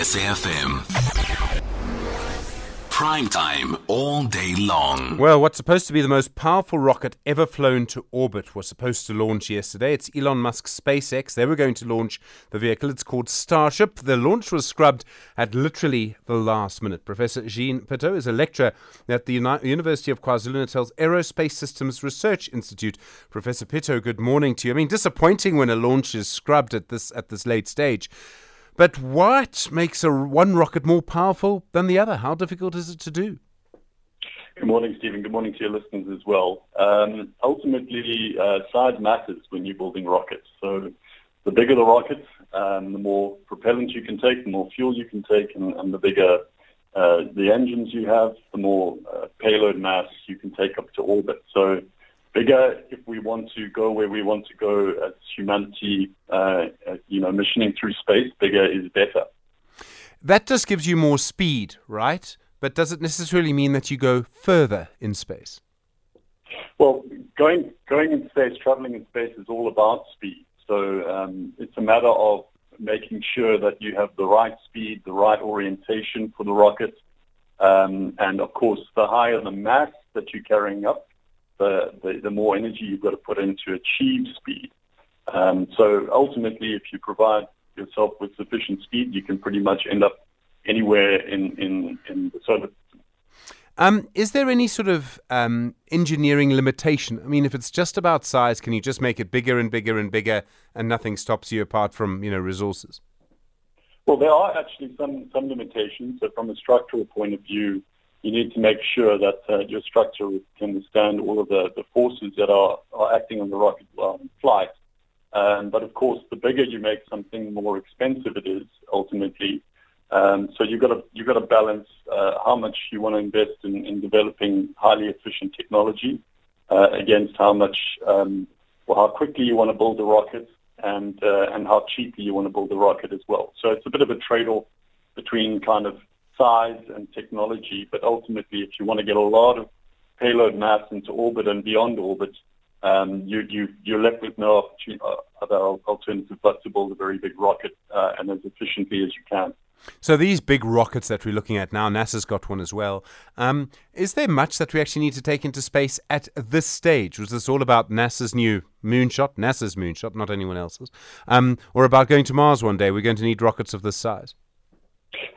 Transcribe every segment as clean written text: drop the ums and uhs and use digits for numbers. SAFM. Prime time all day long. Well, what's supposed to be the most powerful rocket ever flown to orbit was supposed to launch yesterday. It's Elon Musk's SpaceX. They were going to launch the vehicle. It's called Starship. The launch was scrubbed at literally the last minute. Professor Jean Pitot is a lecturer at the University of KwaZulu-Natal's Aerospace Systems Research Institute. Professor Pitot, good morning to you. I mean, disappointing when a launch is scrubbed at this late stage. But what makes one rocket more powerful than the other? How difficult is it to do? Good morning, Stephen. Good morning to your listeners as well. Ultimately, size matters when you're building rockets. So the bigger the rocket, the more propellant you can take, the more fuel you can take, and the bigger the engines you have, the more payload mass you can take up to orbit. So bigger if we want to go where we want to go as humanity, missioning through space, bigger is better. That just gives you more speed, right? But does it necessarily mean that you go further in space? Well, going in space, traveling in space is all about speed. So it's a matter of making sure that you have the right speed, the right orientation for the rocket. And of course, the higher the mass that you're carrying up, the more energy you've got to put in to achieve speed. So ultimately, if you provide yourself with sufficient speed, you can pretty much end up anywhere in the solar system. Is there any sort of engineering limitation? I mean, if it's just about size, can you just make it bigger and bigger and bigger and nothing stops you apart from, resources? Well, there are actually some limitations. So from a structural point of view, you need to make sure that your structure can withstand all of the forces that are acting on the rocket while in flight. But of course, the bigger you make something, the more expensive it is ultimately. So you've got to balance how much you want to invest in developing highly efficient technology against how much how quickly you want to build a rocket and how cheaply you want to build a rocket as well. So it's a bit of a trade-off between kind of size and technology, but ultimately, if you want to get a lot of payload mass into orbit and beyond orbit, you're left with no other alternative but to build a very big rocket and as efficiently as you can. So these big rockets that we're looking at now, NASA's got one as well. Is there much that we actually need to take into space at this stage? Was this all about NASA's moonshot, not anyone else's, or about going to Mars one day? We're going to need rockets of this size.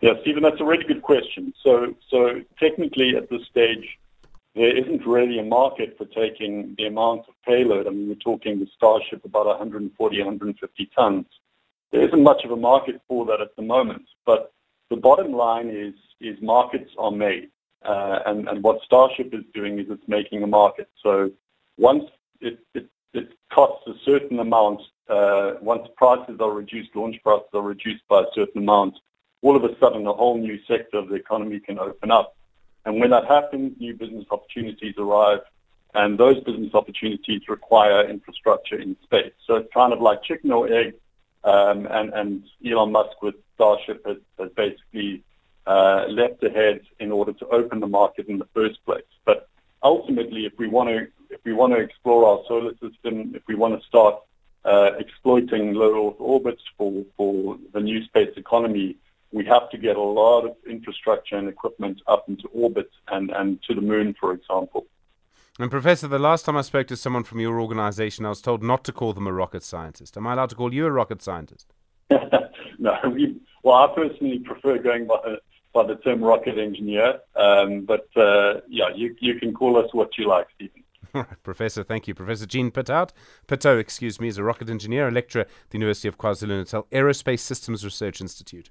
Yeah, Stephen, that's a really good question. So technically at this stage, there isn't really a market for taking the amount of payload. I mean, we're talking the Starship about 140, 150 tons. There isn't much of a market for that at the moment. But the bottom line is markets are made. And what Starship is doing is it's making a market. So once it costs a certain amount, once prices are reduced, launch prices are reduced by a certain amount, all of a sudden, a whole new sector of the economy can open up. And when that happens, new business opportunities arrive, and those business opportunities require infrastructure in space. So it's kind of like chicken or egg, and Elon Musk with Starship has basically leapt ahead in order to open the market in the first place. But ultimately, if we want to explore our solar system, if we want to start exploiting low Earth orbits for the new space economy, we have to get a lot of infrastructure and equipment up into orbit and to the moon, for example. And Professor, the last time I spoke to someone from your organization, I was told not to call them a rocket scientist. Am I allowed to call you a rocket scientist? No. I personally prefer going by the term rocket engineer. You can call us what you like, Stephen. All right, Professor, thank you. Professor Jean Pitot, is a rocket engineer, a lecturer at the University of KwaZulu-Natal Aerospace Systems Research Institute.